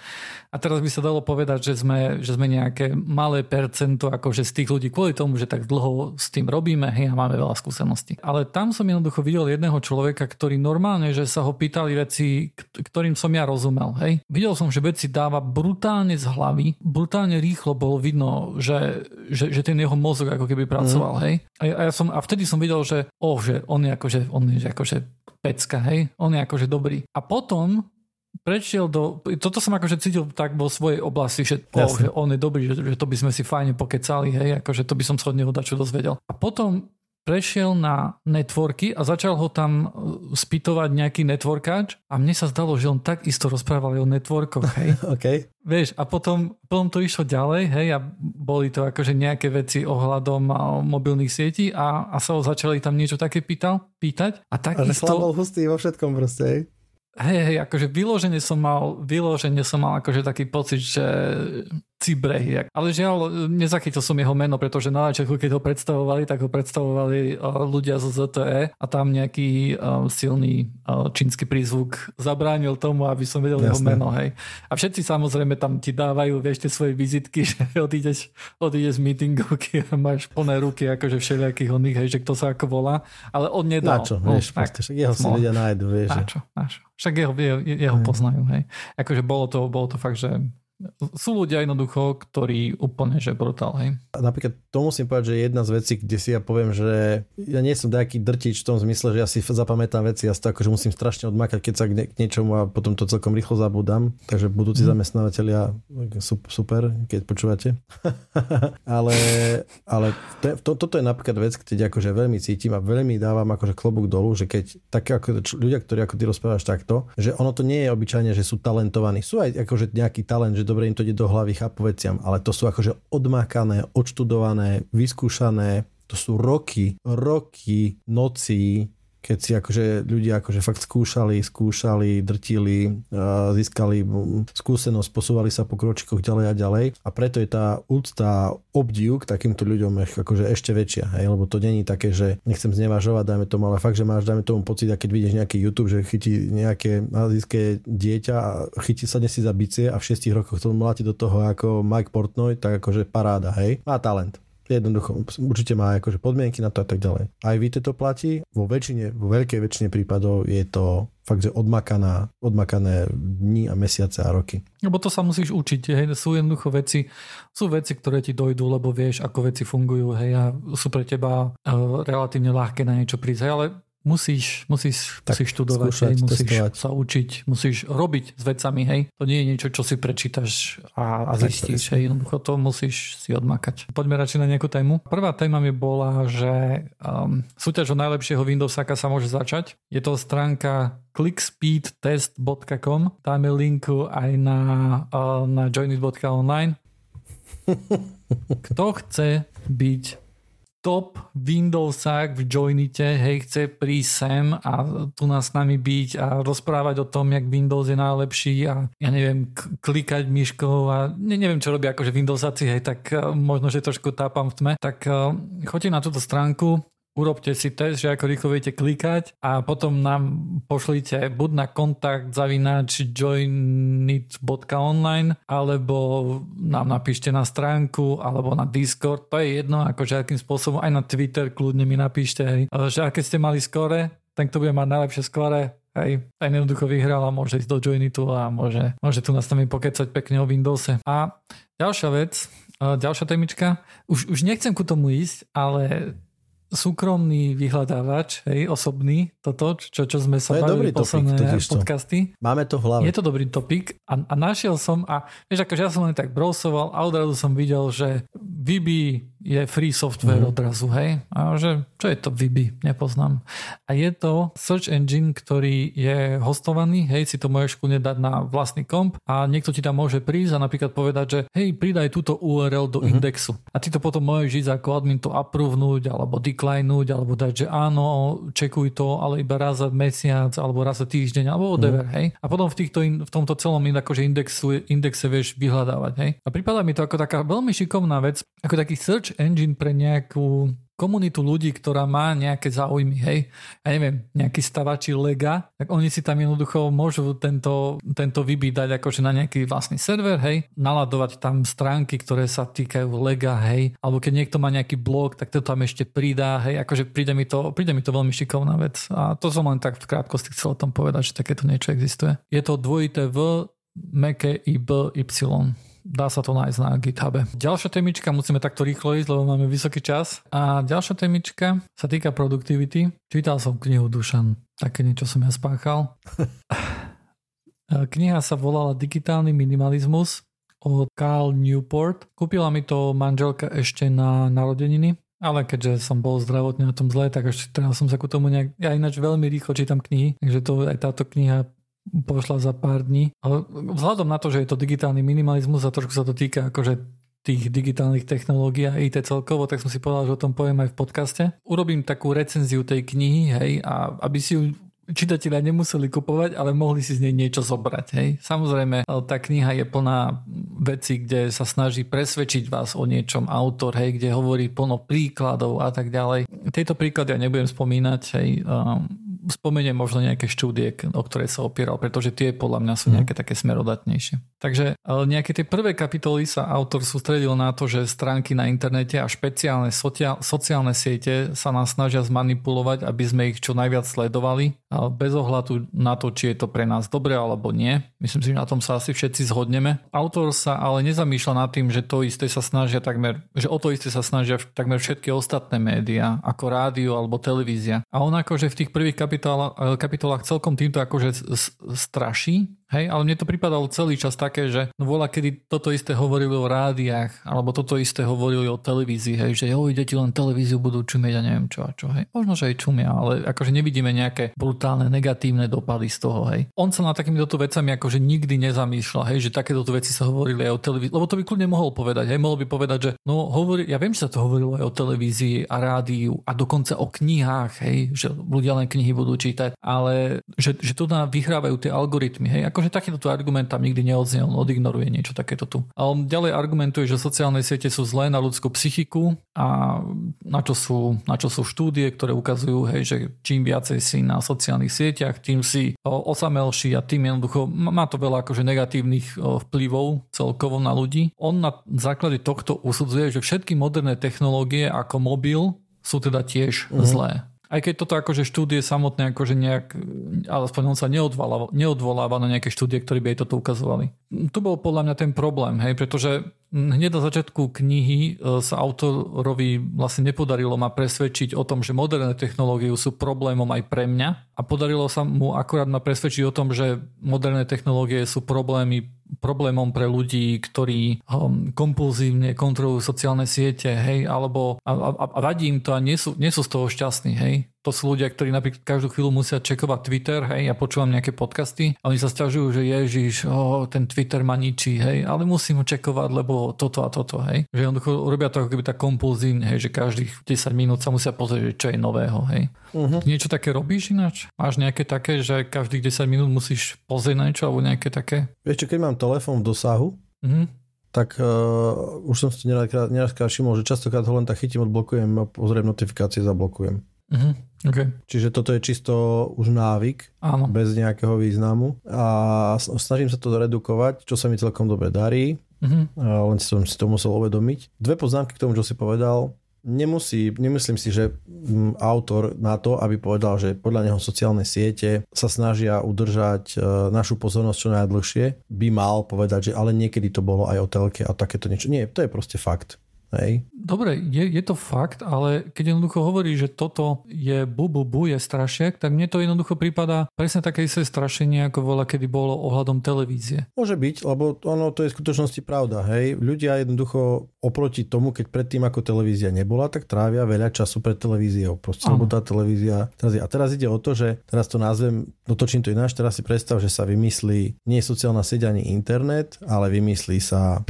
A teraz by sa dalo povedať, že sme nejaké malé percento, akože z tých ľudí kvôli tomu, že tak dlho s tým robíme, hej, a máme veľa skúseností. Ale tam som jednoducho videl jedného človeka, ktorý normálne, že sa ho pýtali veci, ktorým som ja rozumel, hej. Videl som, že veci dáva brutálne z hlavy, brutálne rýchlo bolo vidno, že ten jeho mozog ako keby pracoval, hej. A vtedy som videl, že on je akože pecka, hej. On je akože dobrý. A potom prešiel do... Toto som akože cítil tak vo svojej oblasti, že on je dobrý, že to by sme si fajne pokecali, hej, akože to by som sa od neho dačo dozvedel. A potom prešiel na networky a začal ho tam spýtovať nejaký networkáč a mne sa zdalo, že on tak isto rozprával o networkoch, hej. Okay. Vieš, a potom to išlo ďalej, hej, a boli to akože nejaké veci ohľadom mobilných sietí a sa ho začali tam niečo také pýtať a tak isto... Ale bol hustý vo všetkom proste, hej. Hej, akože vyložene som mal akože taký pocit, že Cibrehiak. Ale žiaľ, nezachytil som jeho meno, pretože na začiatku, keď ho predstavovali, tak ho predstavovali ľudia zo ZTE a tam nejaký silný čínsky prízvuk zabránil tomu, aby som vedel jeho meno. Hej. A všetci samozrejme tam ti dávajú, vieš, tie svoje vizitky, že odídeš z meetingovky a máš plné ruky akože všelijakých oných, hej, že kto sa ako volá. Ale on nedal. Na čo, vieš, jeho si ľudia nájdu, vieš. Na čo. Však jeho poznajú, hej. Akože bolo to fakt, že sú ľudia jednoducho, ktorí úplne, že brutál, hej. Napríklad to musím povedať, že jedna z vecí, kde si ja poviem, že ja nie som nejaký drtič v tom zmysle, že ja si zapamätám veci, ja si to akože musím strašne odmakať, keď sa k niečomu a potom to celkom rýchlo zabudám. Takže budúci zamestnávateľia super, keď počúvate. ale toto je napríklad vec, keď akože veľmi cítim a veľmi dávam akože klobúk dolu, že keď tak ako ľudia, ktorí ako ty rozprávaš takto, že ono to nie je obyčajne, že sú talentovaní. Sú aj akože nejaký talent, že dobre im to ide do hlavy, chápu veciam, ale to sú akože odmákané, odštudované, vyskúšané, to sú roky, noci, keď si akože ľudia akože fakt skúšali, drtili, získali skúsenosť, posúvali sa po kročikoch ďalej a ďalej a preto je tá úcta, obdiv k takýmto ľuďom akože ešte väčšia, hej? Lebo to není také, že nechcem znevažovať, dajme tomu, ale fakt, že máš dajme tomu pocit, a keď vidíš nejaký YouTube, že chytí nejaké azijské dieťa a chytí sa dnes za bicie a v 6 rokoch to mláti do toho ako Mike Portnoy, tak akože paráda, hej? Má talent. Jednoducho, určite má akože podmienky na to a tak ďalej. Aj víte to platí, vo veľkej väčšine prípadov je to fakt, že odmakané dni a mesiace a roky. Lebo to sa musíš učiť, hej, sú jednoducho veci, ktoré ti dojdú, lebo vieš, ako veci fungujú, hej, a sú pre teba relatívne ľahké na niečo prísť, hej, ale musíš študovať, skúšať, hej, musíš testovať, sa učiť, musíš robiť s vecami, hej. To nie je niečo, čo si prečítaš a zistíš, hej. Jednoducho to musíš si odmakať. Poďme radšej na nejakú tému. Prvá téma mi bola, že súťaž o najlepšieho Windowsaka sa môže začať. Je to stránka clickspeedtest.com. Dáme linku aj na JoinIT.online. Kto chce byť top Windowsák v JoinITe, hej, chce prísť sem a tu nás s nami byť a rozprávať o tom, jak Windows je najlepší a ja neviem, klikať myškou a neviem, čo robia akože Windowsáci, hej, tak možno, že trošku tápam v tme, tak choďte na túto stránku, urobte si test, že ako rýchlo viete klikať a potom nám pošlite buď na kontakt@joinit.online alebo nám napíšte na stránku alebo na Discord, to je jedno, akože akým spôsobom, aj na Twitter kľudne mi napíšte, hej, že aké ste mali skóre, ten kto bude mať najlepšie skóre, hej, ten jednoducho vyhral a môže ísť do JoinITu a môže tu nás tam pokecať pekne o Windowse. A ďalšia témička, už nechcem ku tomu ísť, ale súkromný vyhľadávač, hej, osobný, toto, čo sme sa bavili posledné podcasty. Máme to v hlave. Je to dobrý topik a našiel som a vieš, akože ja som len tak browsoval a odrazu som videl, že Wyby je free software odrazu, hej. A že čo je to Wyby? Nepoznám. A je to search engine, ktorý je hostovaný, hej, si to môžeš kľudne dať na vlastný komp a niekto ti tam môže prísť a napríklad povedať, že hej, pridaj túto URL do indexu. A ty to potom môžeš ísť ako admin to aprovnúť alebo klajnúť, alebo dať, že áno, čekuj to, ale iba raz za mesiac, alebo raz za týždeň, alebo whatever, hej. A potom v tomto celom akože indexe vieš vyhľadávať, hej. A prípada mi to ako taká veľmi šikovná vec, ako taký search engine pre nejakú komunitu ľudí, ktorá má nejaké záujmy, hej. Ja neviem, nejakí stavači lega, tak oni si tam jednoducho môžu tento Wyby dať akože na nejaký vlastný server, hej. Naladovať tam stránky, ktoré sa týkajú lega, hej. Alebo keď niekto má nejaký blog, tak to tam ešte pridá, hej. Akože príde mi to veľmi šikovná vec. A to som len tak v krátkosti chcel o tom povedať, že takéto niečo existuje. Je to dvojité V, meké I, B, Y. Dá sa to nájsť na GitHube. Ďalšia témička, musíme takto rýchlo ísť, lebo máme vysoký čas. A ďalšia témička sa týka produktivity. Čítal som knihu, Dušan. Také niečo som ja spáchal. Kniha sa volala Digitálny minimalizmus od Carl Newport. Kúpila mi to manželka ešte na narodeniny. Ale keďže som bol zdravotne na tom zle, tak ešte teraz som sa ku tomu nejak... Ja ináč veľmi rýchlo čítam knihy, takže to aj táto kniha pošla za pár dní. Ale vzhľadom na to, že je to digitálny minimalizmus a trošku sa to týka akože tých digitálnych technológií a IT celkovo, tak som si povedal, že o tom poviem aj v podcaste. Urobím takú recenziu tej knihy, hej, a aby si ju čitatelia nemuseli kupovať, ale mohli si z nej niečo zobrať. Hej. Samozrejme, tá kniha je plná vecí, kde sa snaží presvedčiť vás o niečom autor, hej, kde hovorí plno príkladov a tak ďalej. Tieto príklady ja nebudem spomínať, hej, spomeniem možno nejaké štúdie, o ktoré sa opieral, pretože tie podľa mňa sú nejaké také smerodatnejšie. Takže nejaké tie prvé kapitoly sa autor sústredil na to, že stránky na internete a špeciálne sociálne siete sa nás snažia zmanipulovať, aby sme ich čo najviac sledovali, bez ohľadu na to, či je to pre nás dobre alebo nie. Myslím si, že na tom sa asi všetci zhodneme. Autor sa ale nezamýšľa nad tým, že o to isté sa snažia takmer všetky ostatné médiá, ako rádio alebo televízia. A on akože v tých prvých kapitolách celkom týmto akože straší, hej, ale mne to pripadalo celý čas také, že voľa kedy toto isté hovorili o rádiách, alebo toto isté hovorili o televízii, hej, že joj, deti len televíziu budú čumieť a neviem čo a čo, hej. Možno, že aj čumia, ale akože nevidíme nejaké brutálne negatívne dopady z toho, hej. On sa na takýmito vecami akože nikdy nezamýšľa, hej, že takéto veci sa hovorili aj o televízii, lebo to by kľudne mohol povedať, hej, mohol by povedať, že no ja viem, že sa to hovorilo aj o televízii a rádiu a dokonca o knihách, hej, že ľudia len knihy budú čítať, ale že to nám vyhrávajú tie algoritmy, hej. Akože takýto argument tam nikdy neodznel, odignoruje niečo takéto tu. A on ďalej argumentuje, že sociálne siete sú zlé na ľudskú psychiku a na čo sú štúdie, ktoré ukazujú, hej, že čím viacej si na sociálnych sieťach, tým si osamelší a tým jednoducho má to veľa akože negatívnych vplyvov celkovo na ľudí. On na základe tohto usudzuje, že všetky moderné technológie ako mobil sú teda tiež zlé. Aj keď toto akože štúdie samotné akože nejak, alespoň on sa neodvoláva na nejaké štúdie, ktoré by aj toto ukazovali. Tu bol podľa mňa ten problém, hej, pretože hneď na začiatku knihy sa autorovi vlastne nepodarilo ma presvedčiť o tom, že moderné technológie sú problémom aj pre mňa, a podarilo sa mu akurát ma presvedčiť o tom, že moderné technológie sú problémom pre ľudí, ktorí kompulzívne kontrolujú sociálne siete, hej, alebo a vadí im to a nie sú z toho šťastní, hej. To sú ľudia, ktorí napríklad každú chvíľu musia čekovať Twitter, hej, ja počúvam nejaké podcasty a oni sa sťažujú, že ježiš, ten Twitter ma ničí, hej, ale musím ho čekovať, lebo toto a toto, hej. Že jednoducho robia to ako keby tak kompulzívne, hej, že každých 10 minút sa musia pozrieť, čo je nového, hej. Uh-huh. Niečo také robíš ináč? Máš nejaké také, že každých 10 minút musíš pozrieť na niečo, alebo nejaké také? Vieš čo, keď mám telefón v dosahu, tak už som si neraz všimol, že častokrát ho len tak chytím, odblokujem a pozriem notifikácie, zablokujem. Okay. Čiže toto je čisto už návyk, áno, bez nejakého významu, a snažím sa to zredukovať, čo sa mi celkom dobre darí, len som si to musel uvedomiť. Dve poznámky k tomu, čo si povedal. Nemyslím si, že autor na to, aby povedal, že podľa neho sociálne siete sa snažia udržať našu pozornosť čo najdlhšie, by mal povedať, že ale niekedy to bolo aj o telke a takéto niečo. Nie, to je proste fakt. Hej. Dobre, je to fakt, ale keď jednoducho hovorí, že toto je bu, je strašiak, tak mne to jednoducho prípada presne také isté strašenie, ako bola, kedy bolo ohľadom televízie. Môže byť, lebo ono to je v skutočnosti pravda, hej. Ľudia jednoducho oproti tomu, keď predtým ako televízia nebola, tak trávia veľa času pred televíziou. Proste, lebo tá televízia a teraz ide o to, že teraz to nazvem, dotočím to ináč, teraz si predstav, že sa vymyslí nie sociálna sieť ani internet, ale vymyslí sa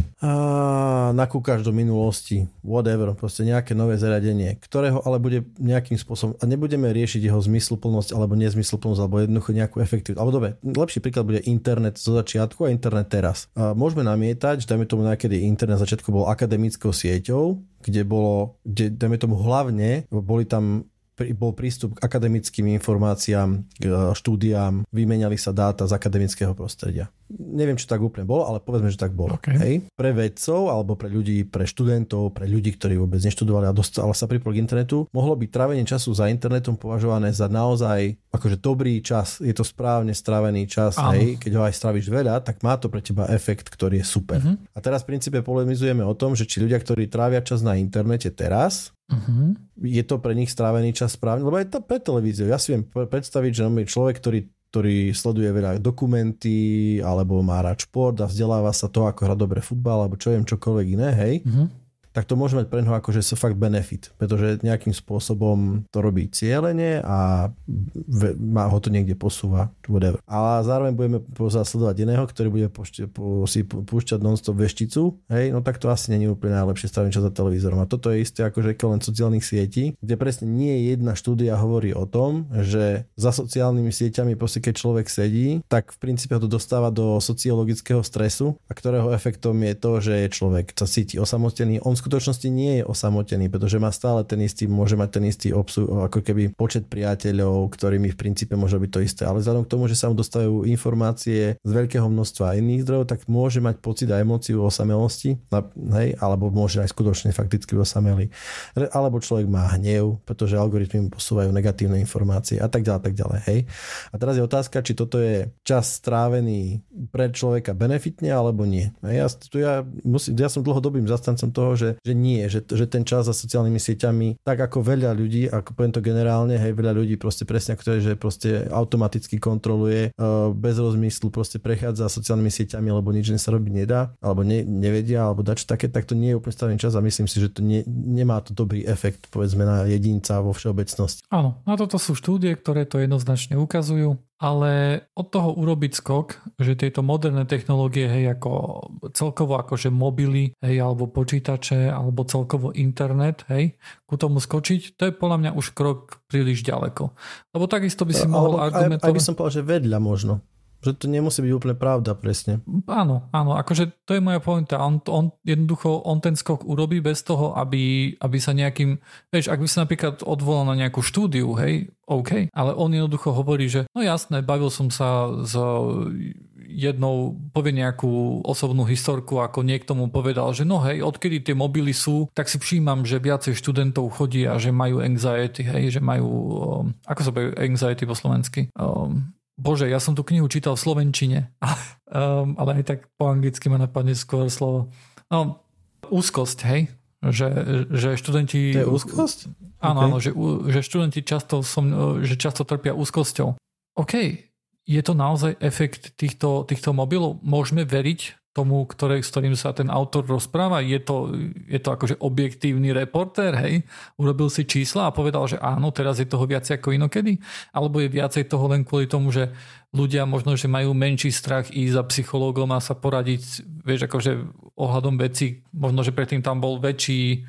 nakúkaš do minulosti, whatever, proste nejaké nové zariadenie, ktorého ale bude nejakým spôsobom, a nebudeme riešiť jeho zmysluplnosť alebo nezmysluplnosť, alebo jednoducho nejakú efektivitu. Alebo dobre, lepší príklad bude internet zo začiatku a internet teraz. A môžeme namietať, že dajme tomu niekedy internet zo začiatku bol akademickou sieťou, kde dajme tomu hlavne, bol prístup k akademickým informáciám, k štúdiám, vymenali sa dáta z akademického prostredia. Neviem, čo tak úplne bolo, ale povedzme, že tak bolo. Okay. Hej? Pre vedcov, alebo pre ľudí, pre študentov, pre ľudí, ktorí vôbec neštudovali a dostali sa pripojili k internetu, mohlo byť trávenie času za internetom považované za naozaj akože dobrý čas, je to správne strávený čas, hej? Keď ho aj stráviš veľa, tak má to pre teba efekt, ktorý je super. A teraz v princípe polemizujeme o tom, že či ľudia, ktorí trávia čas na internete teraz, je to pre nich strávený čas správne, lebo aj pre televíziu. Ja si viem predstaviť, že je človek, ktorý sleduje veľa dokumenty, alebo má rád šport a vzdeláva sa to, ako hra dobre futbal, alebo čo viem, čokoľvek iné, hej. tak to môže mať pre neho akože fakt benefit, pretože nejakým spôsobom to robí cieľene a ho to niekde posúva, whatever. Ale zároveň budeme sledovať iného, ktorý bude si púšťať non-stop vešticu, hej, no tak to asi nie je úplne najlepšie strávenie čas za televízorom. A toto je isté akože ekvivalent sociálnych sietí, kde presne nie jedna štúdia hovorí o tom, že za sociálnymi sieťami proste keď človek sedí, tak v princípe ho to dostáva do sociologického stresu, a ktorého efektom je to, že je človek sa cíti osamotený. On v skutočnosti nie je osamotený, pretože má stále ten istý, môže mať ten istý ako keby počet priateľov, ktorými v princípe môže byť to isté, ale vzhľadom k tomu, že sa mu dostávajú informácie z veľkého množstva iných zdrojov, tak môže mať pocit a emóciu osamelosti, hej, alebo môže aj skutočne fakticky osamelý. Alebo človek má hnev, pretože algoritmy mu posúvajú negatívne informácie a tak ďalej, hej. A teraz je otázka, či toto je čas strávený pre človeka benefitne alebo nie. Ja som dlhodobým zastancom toho, že nie, že ten čas za sociálnymi sieťami, tak ako veľa ľudí, ako poviem to generálne, hej, veľa ľudí proste presne ako to je, že proste automaticky kontroluje, bez rozmyslu proste prechádza sociálnymi sieťami, lebo nič sa robiť nedá, alebo nevedia, alebo dačo také, tak to nie je úplne strávený čas a myslím si, že to nemá to dobrý efekt, povedzme, na jedinca vo všeobecnosti. Áno, na toto sú štúdie, ktoré to jednoznačne ukazujú. Ale od toho urobiť skok, že tieto moderné technológie, hej, ako celkovo akože mobily, hej, alebo počítače, alebo celkovo internet, hej, ku tomu skočiť, to je podľa mňa už krok príliš ďaleko. Lebo takisto by si mohol argumentovať... Aby som povedal, že vedľa možno. Že to nemusí byť úplne pravda, presne. Áno, akože to je moja pointa. On jednoducho ten skok urobí bez toho, aby sa nejakým... Vieš, ak by sa napríklad odvolal na nejakú štúdiu, hej, OK, ale on jednoducho hovorí, že no jasné, bavil som sa s jednou, povie nejakú osobnú historku, ako niekto mu povedal, že no hej, odkedy tie mobily sú, tak si všímam, že viacej študentov chodí a že majú anxiety, hej, že majú... Ako sa povie anxiety po slovensky? Bože, ja som tú knihu čítal v slovenčine, ale aj tak po anglicky ma napadne skôr slovo. No, úzkosť, hej? Že študenti... To je úzkosť? Áno, okay. že študenti často trpia úzkosťou. OK, je to naozaj efekt týchto mobilov? Môžeme veriť tomu, s ktorým sa ten autor rozpráva? Je to akože objektívny reportér, hej? Urobil si čísla a povedal, že áno, teraz je toho viac ako inokedy? Alebo je viacej toho len kvôli tomu, že ľudia možno, že majú menší strach ísť za psychológom a sa poradiť, vieš, akože ohľadom veci, možno, že predtým tam bol väčší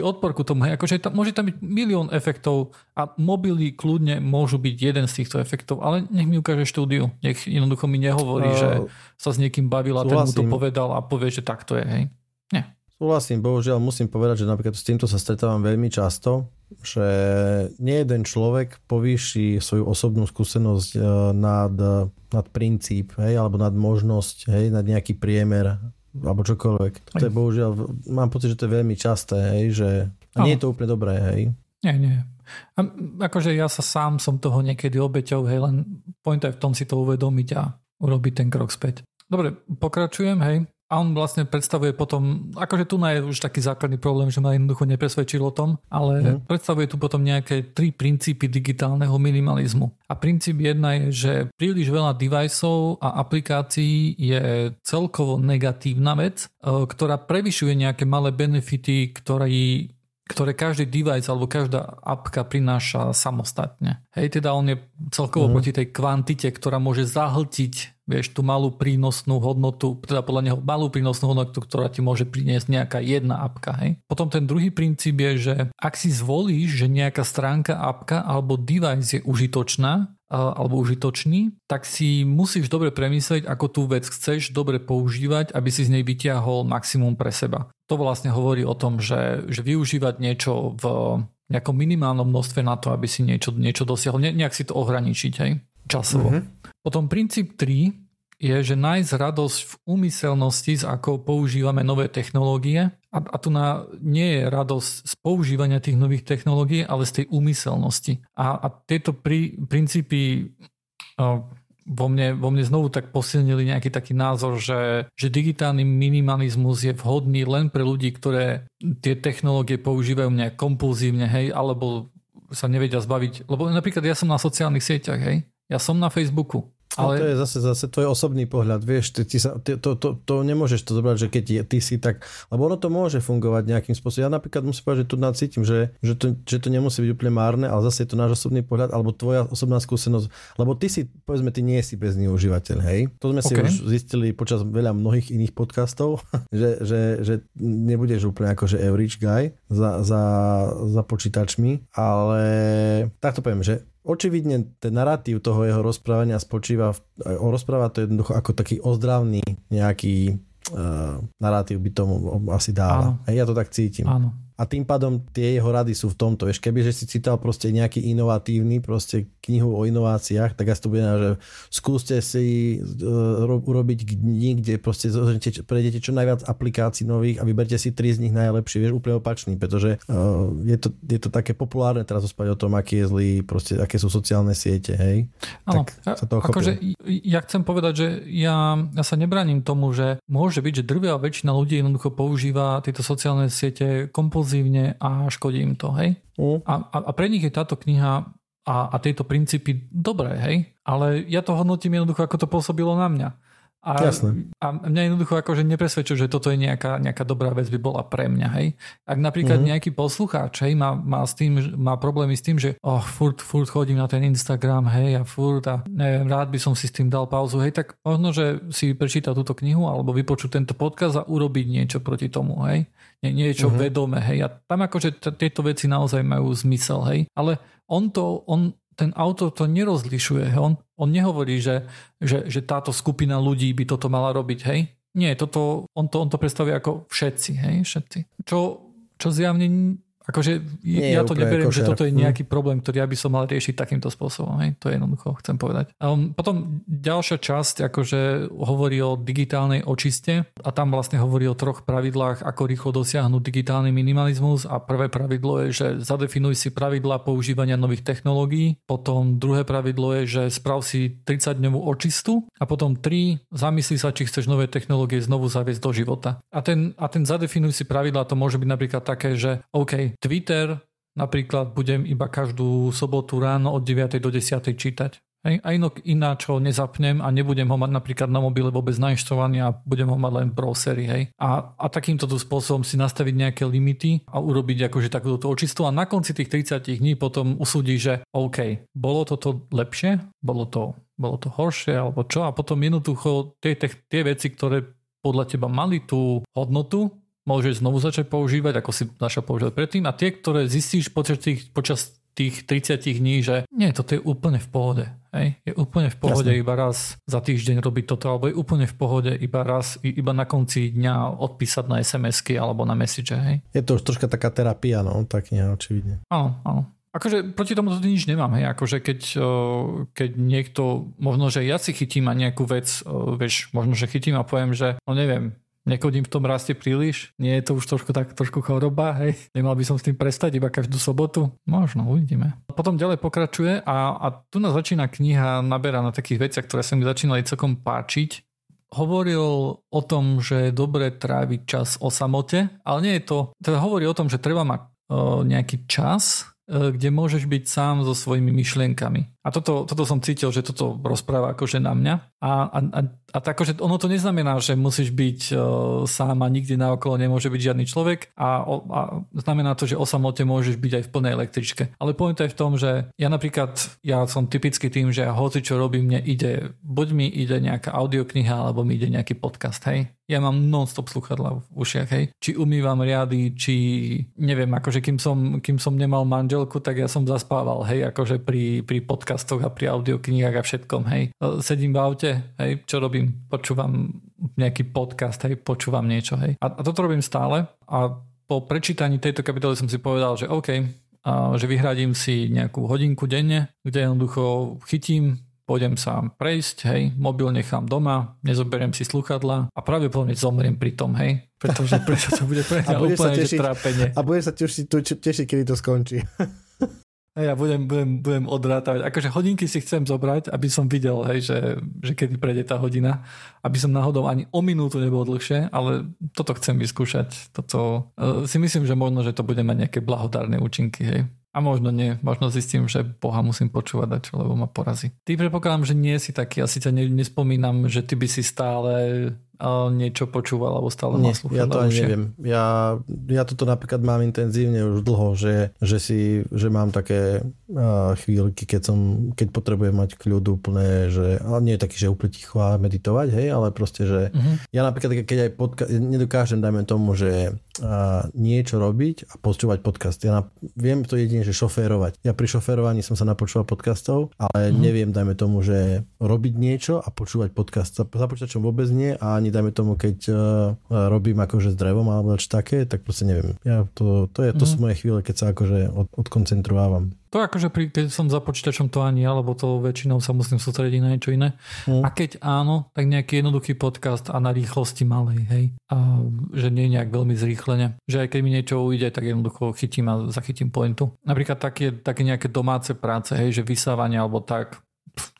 odpor ku tomu. Hej, akože môže tam byť milión efektov a mobily kľudne môžu byť jeden z týchto efektov, ale nech mi ukáže štúdiu. Nech jednoducho mi nehovorí, že sa s niekým bavil a ten mu to povedal a povie, že tak to je. Hej. Nie. Súhlasím, bohužiaľ musím povedať, že napríklad s týmto sa stretávam veľmi často, že nie jeden človek povýši svoju osobnú skúsenosť nad princíp, hej, alebo nad možnosť, hej, nad nejaký priemer alebo čokoľvek. To je bohužiaľ, mám pocit, že to je veľmi časté, hej, že nie je to úplne dobré, hej. Nie. A akože ja sám som toho niekedy obeťou, hej, len pointa je v tom si to uvedomiť a urobiť ten krok späť. Dobre, pokračujem, hej. A on vlastne predstavuje potom, akože tu je už taký základný problém, že ma jednoducho nepresvedčil o tom, ale predstavuje tu potom nejaké 3 princípy digitálneho minimalizmu. A princíp 1 je, že príliš veľa deviceov a aplikácií je celkovo negatívna vec, ktorá prevyšuje nejaké malé benefity, ktoré každý device alebo každá apka prináša samostatne. Hej, teda on je celkovo proti tej kvantite, ktorá môže zahltiť, vieš, tú malú prínosnú hodnotu, teda podľa neho malú prínosnú hodnotu, ktorá ti môže priniesť nejaká jedna apka. Hej. Potom ten druhý princíp je, že ak si zvolíš, že nejaká stránka, apka alebo device je užitočná, alebo užitočný, tak si musíš dobre premyslieť, ako tú vec chceš dobre používať, aby si z nej vytiahol maximum pre seba. To vlastne hovorí o tom, že využívať niečo v nejakom minimálnom množstve na to, aby si niečo dosiahol. Nejak si to ohraničiť, hej, časovo. Potom princíp 3 je, že nájsť radosť v úmyselnosti, s akou používame nové technológie. A tu nie je radosť z používania tých nových technológií, ale z tej úmyselnosti. A tieto princípy vo mne znovu tak posilnili nejaký taký názor, že digitálny minimalizmus je vhodný len pre ľudí, ktoré tie technológie používajú nejak kompulzívne, hej, alebo sa nevedia zbaviť. Lebo napríklad ja som na sociálnych sieťach, hej, ja som na Facebooku. Ale... No to je zase tvoj osobný pohľad, vieš, ty nemôžeš to zobrať, že keď ty si tak, lebo ono to môže fungovať nejakým spôsobom. Ja napríklad musím povedať, že tu nacítim, že to nemusí byť úplne márne, ale zase je to náš osobný pohľad, alebo tvoja osobná skúsenosť, lebo ty si, povedzme, ty nie si bezdný užívateľ, hej? To sme si už zistili počas veľa mnohých iných podcastov, že nebudeš úplne akože average guy za počítačmi, ale tak to poviem, že očividne ten naratív toho jeho rozprávania spočíva, on rozpráva to jednoducho ako taký ozdravný nejaký naratív by tomu asi dáva. Ja to tak cítim. Áno. A tým pádom tie jeho rady sú v tomto. Vieš, kebyže si cítal proste nejaký inovatívny proste knihu o inováciách, tak asi to bude, že skúste si urobiť niekde, proste prejdete čo najviac aplikácií nových a vyberte si 3 z nich najlepšie. Vieš, úplne opačný, pretože je to také populárne teraz rozprávať o tom, aký je zlý, proste aké sú sociálne siete, hej? Áno, akože ja chcem povedať, že ja sa nebránim tomu, že môže byť, že drvivá väčšina ľudí jednoducho používa tieto sociálne siete a škodí im to, hej? A pre nich je táto kniha a tieto princípy dobré, hej? Ale ja to hodnotím jednoducho, ako to pôsobilo na mňa. A mňa jednoducho akože nepresvedčuje, že toto je nejaká dobrá vec by bola pre mňa, hej? Ak napríklad nejaký poslucháč, hej, má problémy s tým, že furt chodím na ten Instagram, hej, a neviem, rád by som si s tým dal pauzu, hej, tak možno, že si prečíta túto knihu alebo vypočú tento podcast a urobiť niečo proti tomu, hej? Niečo vedomé, hej? A tam akože tieto veci naozaj majú zmysel, hej? Ale ten autor to nerozlišuje. On nehovorí, že táto skupina ľudí by toto mala robiť, hej? Nie, on to predstavuje ako všetci, hej? Všetci. Čo zjavne... Akože ja to neberiem, že toto je nejaký problém, ktorý ja by som mal riešiť takýmto spôsobom. Hej? To je jednoducho, chcem povedať. Potom ďalšia časť akože hovorí o digitálnej očiste a tam vlastne hovorí o 3 pravidlách, ako rýchlo dosiahnuť digitálny minimalizmus a prvé pravidlo je, že zadefinuj si pravidlá používania nových technológií, potom druhé pravidlo je, že sprav si 30-dňovú očistu a potom 3, zamysli sa, či chceš nové technológie znovu zaviesť do života. A ten zadefinuj si pravidlá, to môže byť napríklad také, že OK, Twitter napríklad budem iba každú sobotu ráno od 9. do 10. čítať. Hej? A ináč ho nezapnem a nebudem ho mať napríklad na mobile vôbec nainštalovaný a budem ho mať len v browseri. Hej? A takýmto spôsobom si nastaviť nejaké limity a urobiť akože takúto očistu a na konci tých 30 dní potom usúdi, že OK, bolo toto lepšie, bolo to horšie alebo čo a potom jednoducho tie veci, ktoré podľa teba mali tú hodnotu, môžeš znovu začať používať, ako si začal používať predtým a tie, ktoré zistíš počas tých 30 dní, že nie, toto je úplne v pohode. Hej? Je úplne v pohode iba raz za týždeň robiť toto, alebo je úplne v pohode iba na konci dňa odpísať na SMS-ky alebo na message. Hej? Je to už troška taká terapia, no, tak nie, očividne. Áno. Akože proti tomu to nič nemám, hej, akože keď niekto, možno, že ja si chytím a nejakú vec, vieš, možno, že chytím a poviem, že no neviem, nechodím v tom raste príliš, nie je to už trošku choroba, hej, nemal by som s tým prestať iba každú sobotu, možno, uvidíme. Potom ďalej pokračuje a tu nás začína kniha, naberá na takých veciach, ktoré sa mi začínali celkom páčiť. Hovoril o tom, že je dobre tráviť čas o samote, ale nie je to, teda hovorí o tom, že treba mať nejaký čas, kde môžeš byť sám so svojimi myšlienkami. A toto som cítil, že toto rozpráva akože na mňa. A takože ono to neznamená, že musíš byť sám a nikde naokolo nemôže byť žiadny človek a znamená to, že o samote môžeš byť aj v plnej električke. Ale poviem to aj v tom, že ja som typicky tým, že hoci čo robím, buď mi ide nejaká audiokniha, alebo mi ide nejaký podcast, hej. Ja mám non-stop slúchadlá v ušiach, hej. Či umývam riady, či neviem, akože kým som nemal manželku, tak ja som zaspával, hej, akože pri podcastoch a pri audioknihách a všetkom, hej. Sedím v aute, hej, čo robím? Počúvam nejaký podcast, hej, počúvam niečo, hej. A toto robím stále a po prečítaní tejto kapitoly som si povedal, že OK, že vyhradím si nejakú hodinku denne, kde jednoducho chytím, pôjdem sám prejsť, hej, mobil nechám doma, nezoberiem si slúchadla a pravdepodobne zomriem pri tom, hej, pretože to bude pre mňa úplne trápenie. A budeš sa tešiť, kedy to skončí. Ja budem odrátavať. Akože hodinky si chcem zobrať, aby som videl, hej, že kedy prejde tá hodina. Aby som náhodou ani o minútu nebol dlhšie, ale toto chcem vyskúšať. Toto si myslím, že možno, že to bude mať nejaké blahodárne účinky, hej. A možno nie, možno zistím, že Boha musím počúvať dačo, lebo ma porazí. Ty predpokladám, že nie si taký, ja síce nespomínam, že ty by si stále niečo počúval alebo stále naslúchal. Ja to ani neviem. Ja toto napríklad mám intenzívne už dlho, že mám také chvíľky, keď potrebujem mať kľud úplne, že, ale nie je taký, že úplne ticho a meditovať, hej, ale proste, že ja napríklad, keď aj nedokážem, dajme tomu, že niečo robiť a počúvať podcast. Ja viem to jedine, že šoférovať. Ja pri šoférovaní som sa napočúval podcastov, ale neviem, dajme tomu, že robiť niečo a počúvať podcast. Za počítačom vôbec nie a ani, dajme tomu, keď robím akože s drevom alebo čo také, tak proste neviem. Ja to sú moje chvíle, keď sa akože odkoncentrovávam. To akože keď som za počítačom to ani, alebo to väčšinou sa musím sústrediť na niečo iné. A keď áno, tak nejaký jednoduchý podcast a na rýchlosti malej, hej. A že nie je nejak veľmi zrýchlene. Že aj keď mi niečo ujde, tak jednoducho chytím a zachytím pointu. Napríklad také nejaké domáce práce, hej, že vysávanie alebo tak.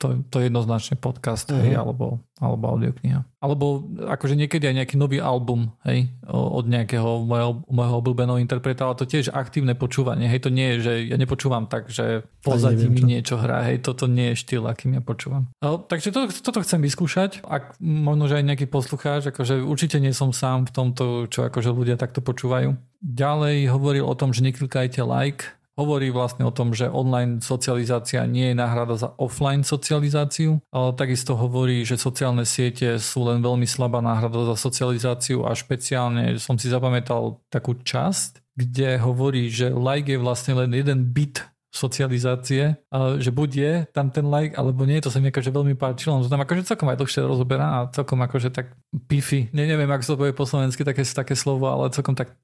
To je jednoznačne podcast, hej, alebo audiokniha. Alebo akože niekedy aj nejaký nový album, hej, od nejakého mojho obľúbeného interpreta, ale to tiež aktívne počúvanie, hej, to nie je, že ja nepočúvam tak, že pozadí mi niečo hrá, hej, toto nie je štýl, akým ja počúvam. No, takže toto chcem vyskúšať, ak možno, že aj nejaký poslucháč, akože určite nie som sám v tomto, čo akože ľudia takto počúvajú. Ďalej hovoril o tom, že neklikajte like. Hovorí vlastne o tom, že online socializácia nie je náhrada za offline socializáciu. Ale takisto hovorí, že sociálne siete sú len veľmi slabá náhrada za socializáciu a špeciálne som si zapamätal takú časť, kde hovorí, že like je vlastne len jeden bit socializácie, že buď je tam ten like, alebo nie, to sa mi akože veľmi páčilo, on to tam akože celkom aj dlhšie rozoberá a celkom akože tak pify. Neviem, ako sa to povie po slovensky, také slovo, ale celkom tak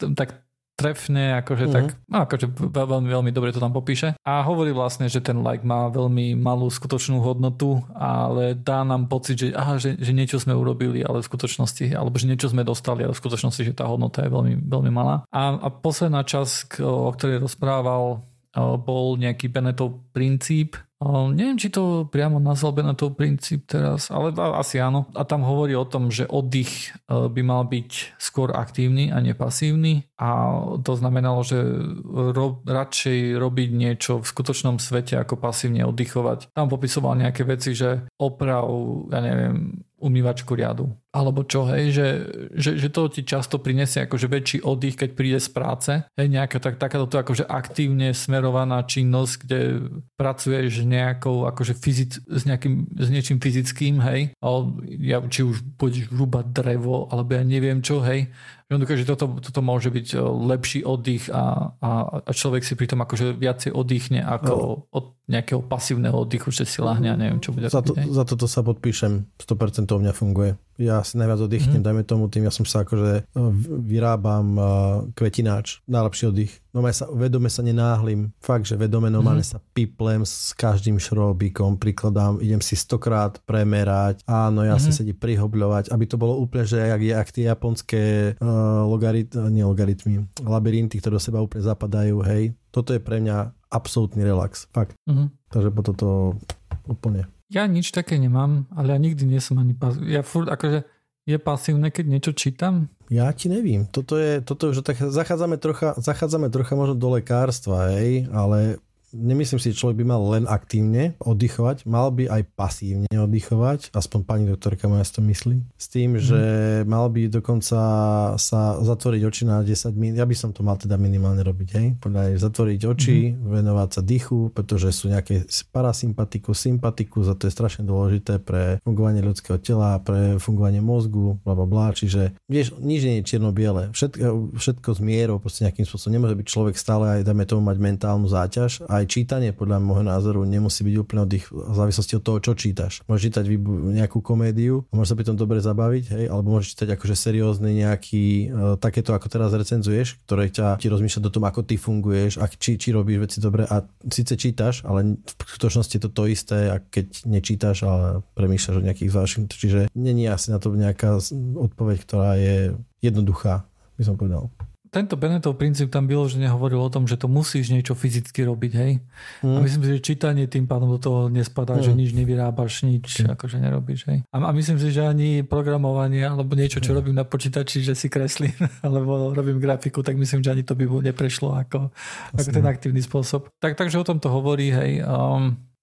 trefne, akože tak, akože veľmi, veľmi dobre to tam popíše. A hovorí vlastne, že ten like má veľmi malú skutočnú hodnotu, ale dá nám pocit, že, že niečo sme urobili, ale v skutočnosti, alebo že niečo sme dostali, ale v skutočnosti, že tá hodnota je veľmi, veľmi malá. A posledná časť, o ktorej rozprával, bol nejaký Bennettov princíp. Neviem, či to priamo nazval Bennettov princíp teraz, ale asi áno. A tam hovorí o tom, že oddych by mal byť skôr aktívny a nepasívny. A to znamenalo, že radšej robiť niečo v skutočnom svete, ako pasívne oddychovať. Tam popisoval nejaké veci, že oprav, ja neviem, umývačku riadu. Alebo čo, hej, že to ti často prinesie akože väčší oddych, keď príde z práce. Hej, nejaká takáto akože aktívne smerovaná činnosť, kde pracuješ nejakou, akože s niečím fyzickým, hej. Či už budeš rúbať drevo, alebo ja neviem čo, hej. Že toto môže byť lepší oddych a človek si pri tom akože viacej oddychne ako od nejakého pasívneho oddychu, že si lahne a neviem, čo bude. Za toto sa podpíšem. 100% u mňa funguje. Ja si najviac oddychnem, dajme tomu tým, ja som sa akože vyrábam kvetináč, najlepší oddych. Vedome sa nenáhlim, fakt, že vedome normálne sa piplem s každým šrobíkom, prikladám, idem si 100-krát premerať, áno, ja si sedím prihobľovať, aby to bolo úplne, že jak tie japonské labyrinty, ktoré do seba úplne zapadajú, hej. Toto je pre mňa absolútny relax, fakt. Takže po toto úplne. Ja nič také nemám, ale ja nikdy nie som ani pasívny. Ja furt akože je pasívne, keď niečo čítam? Ja ti nevím. Toto už tak zachádzame trocha možno do lekárstva, hej, ale nemyslím si, že človek by mal len aktívne oddychovať, mal by aj pasívne oddychovať, aspoň pani doktorka moja si to myslí, s tým, že mal by dokonca sa zatvoriť oči na 10 minút, ja by som to mal teda minimálne robiť, hej, zatvoriť oči, venovať sa dýchu, pretože sú nejaké parasympatiku, sympatikus, a to je strašne dôležité pre fungovanie ľudského tela, pre fungovanie mozgu, blablabla, čiže vieš, nič nie je čierno-biele, všetko s mierou, proste nejakým spôsobom, nemôže byť človek stále aj, dajme tomu, mať mentálnu záťaž. Aj čítanie, podľa môjho názoru, nemusí byť úplne v závislosti od toho, čo čítaš. Môžeš čítať nejakú komédiu, môžeš sa pri tom dobre zabaviť, hej, alebo môžeš čítať akože seriózny nejaký, takéto, ako teraz recenzuješ, ktoré ti rozmýšľa do tom, ako ty funguješ, či robíš veci dobre a síce čítaš, ale v skutočnosti je to to isté, a keď nečítaš, ale premýšľaš o nejakých zvláštnych, čiže není asi na to nejaká odpoveď, ktorá je jednoduchá, by som povedal. tento Bennettov princíp tam vyložene hovoril o tom, že to musíš niečo fyzicky robiť, hej. A myslím si, že čítanie tým pádom do toho nespadá, že nič nevyrábaš, nič akože nerobíš, hej. A myslím si, že ani programovanie alebo niečo, čo robím na počítači, že si kreslím alebo robím grafiku, tak myslím, že ani to by neprešlo ako ten aktívny spôsob. Takže o tom to hovorí, hej.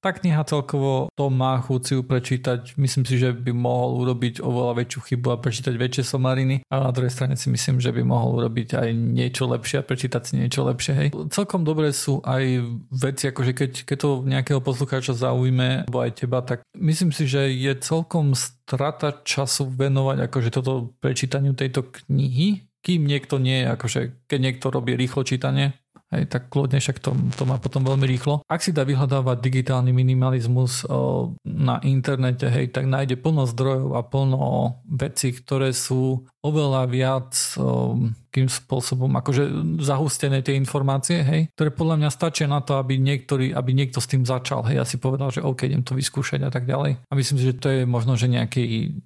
Tá kniha celkovo to má chuť si ju prečítať. Myslím si, že by mohol urobiť oveľa väčšiu chybu a prečítať väčšie somariny. A na druhej strane si myslím, že by mohol urobiť aj niečo lepšie a prečítať si niečo lepšie. Hej. Celkom dobre sú aj veci, akože keď to nejakého poslucháča zaujme, alebo aj teba, tak myslím si, že je celkom strata času venovať akože toto prečítaniu tejto knihy, kým niekto nie je, akože keď niekto robí rýchlo čítanie. Hej, tak kľudne, však to má potom veľmi rýchlo. Ak si dá vyhľadávať digitálny minimalizmus na internete, hej, tak nájde plno zdrojov a plno vecí, ktoré sú oveľa viac kým spôsobom akože zahustené tie informácie, hej, ktoré podľa mňa stačia na to, aby niekto s tým začal, hej, a si povedal, že OK, idem to vyskúšať a tak ďalej. A myslím si, že to je možno, že nejaký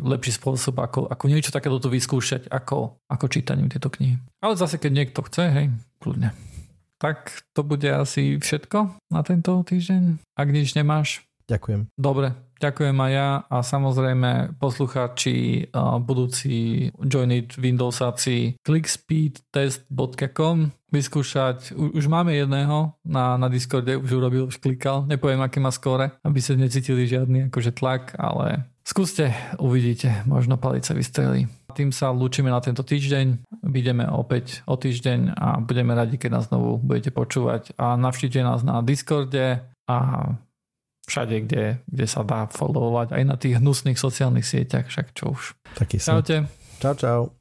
lepší spôsob, ako niečo takéto vyskúšať, ako čítaním tejto knihy. Ale zase, keď niekto chce, hej, kľudne. Tak to bude asi všetko na tento týždeň. Ak nič nemáš. Ďakujem. Dobre, ďakujem aj ja a samozrejme poslucháči budúci JoinIT Windowsáci clickspeedtest.com vyskúšať. Už máme jedného na Discorde, už urobil, už klikal. Nepoviem, aký má skóre, aby ste necítili žiadny akože tlak, ale skúste, uvidíte, možno palice vystrelí. Tým sa lúčime na tento týždeň. Vidíme opäť o týždeň a budeme radi, keď nás znovu budete počúvať a navštívte nás na Discorde a všade, kde sa dá followovať, aj na tých hnusných sociálnych sieťach, však čo už. Taký sa. Čaute. Čau, čau.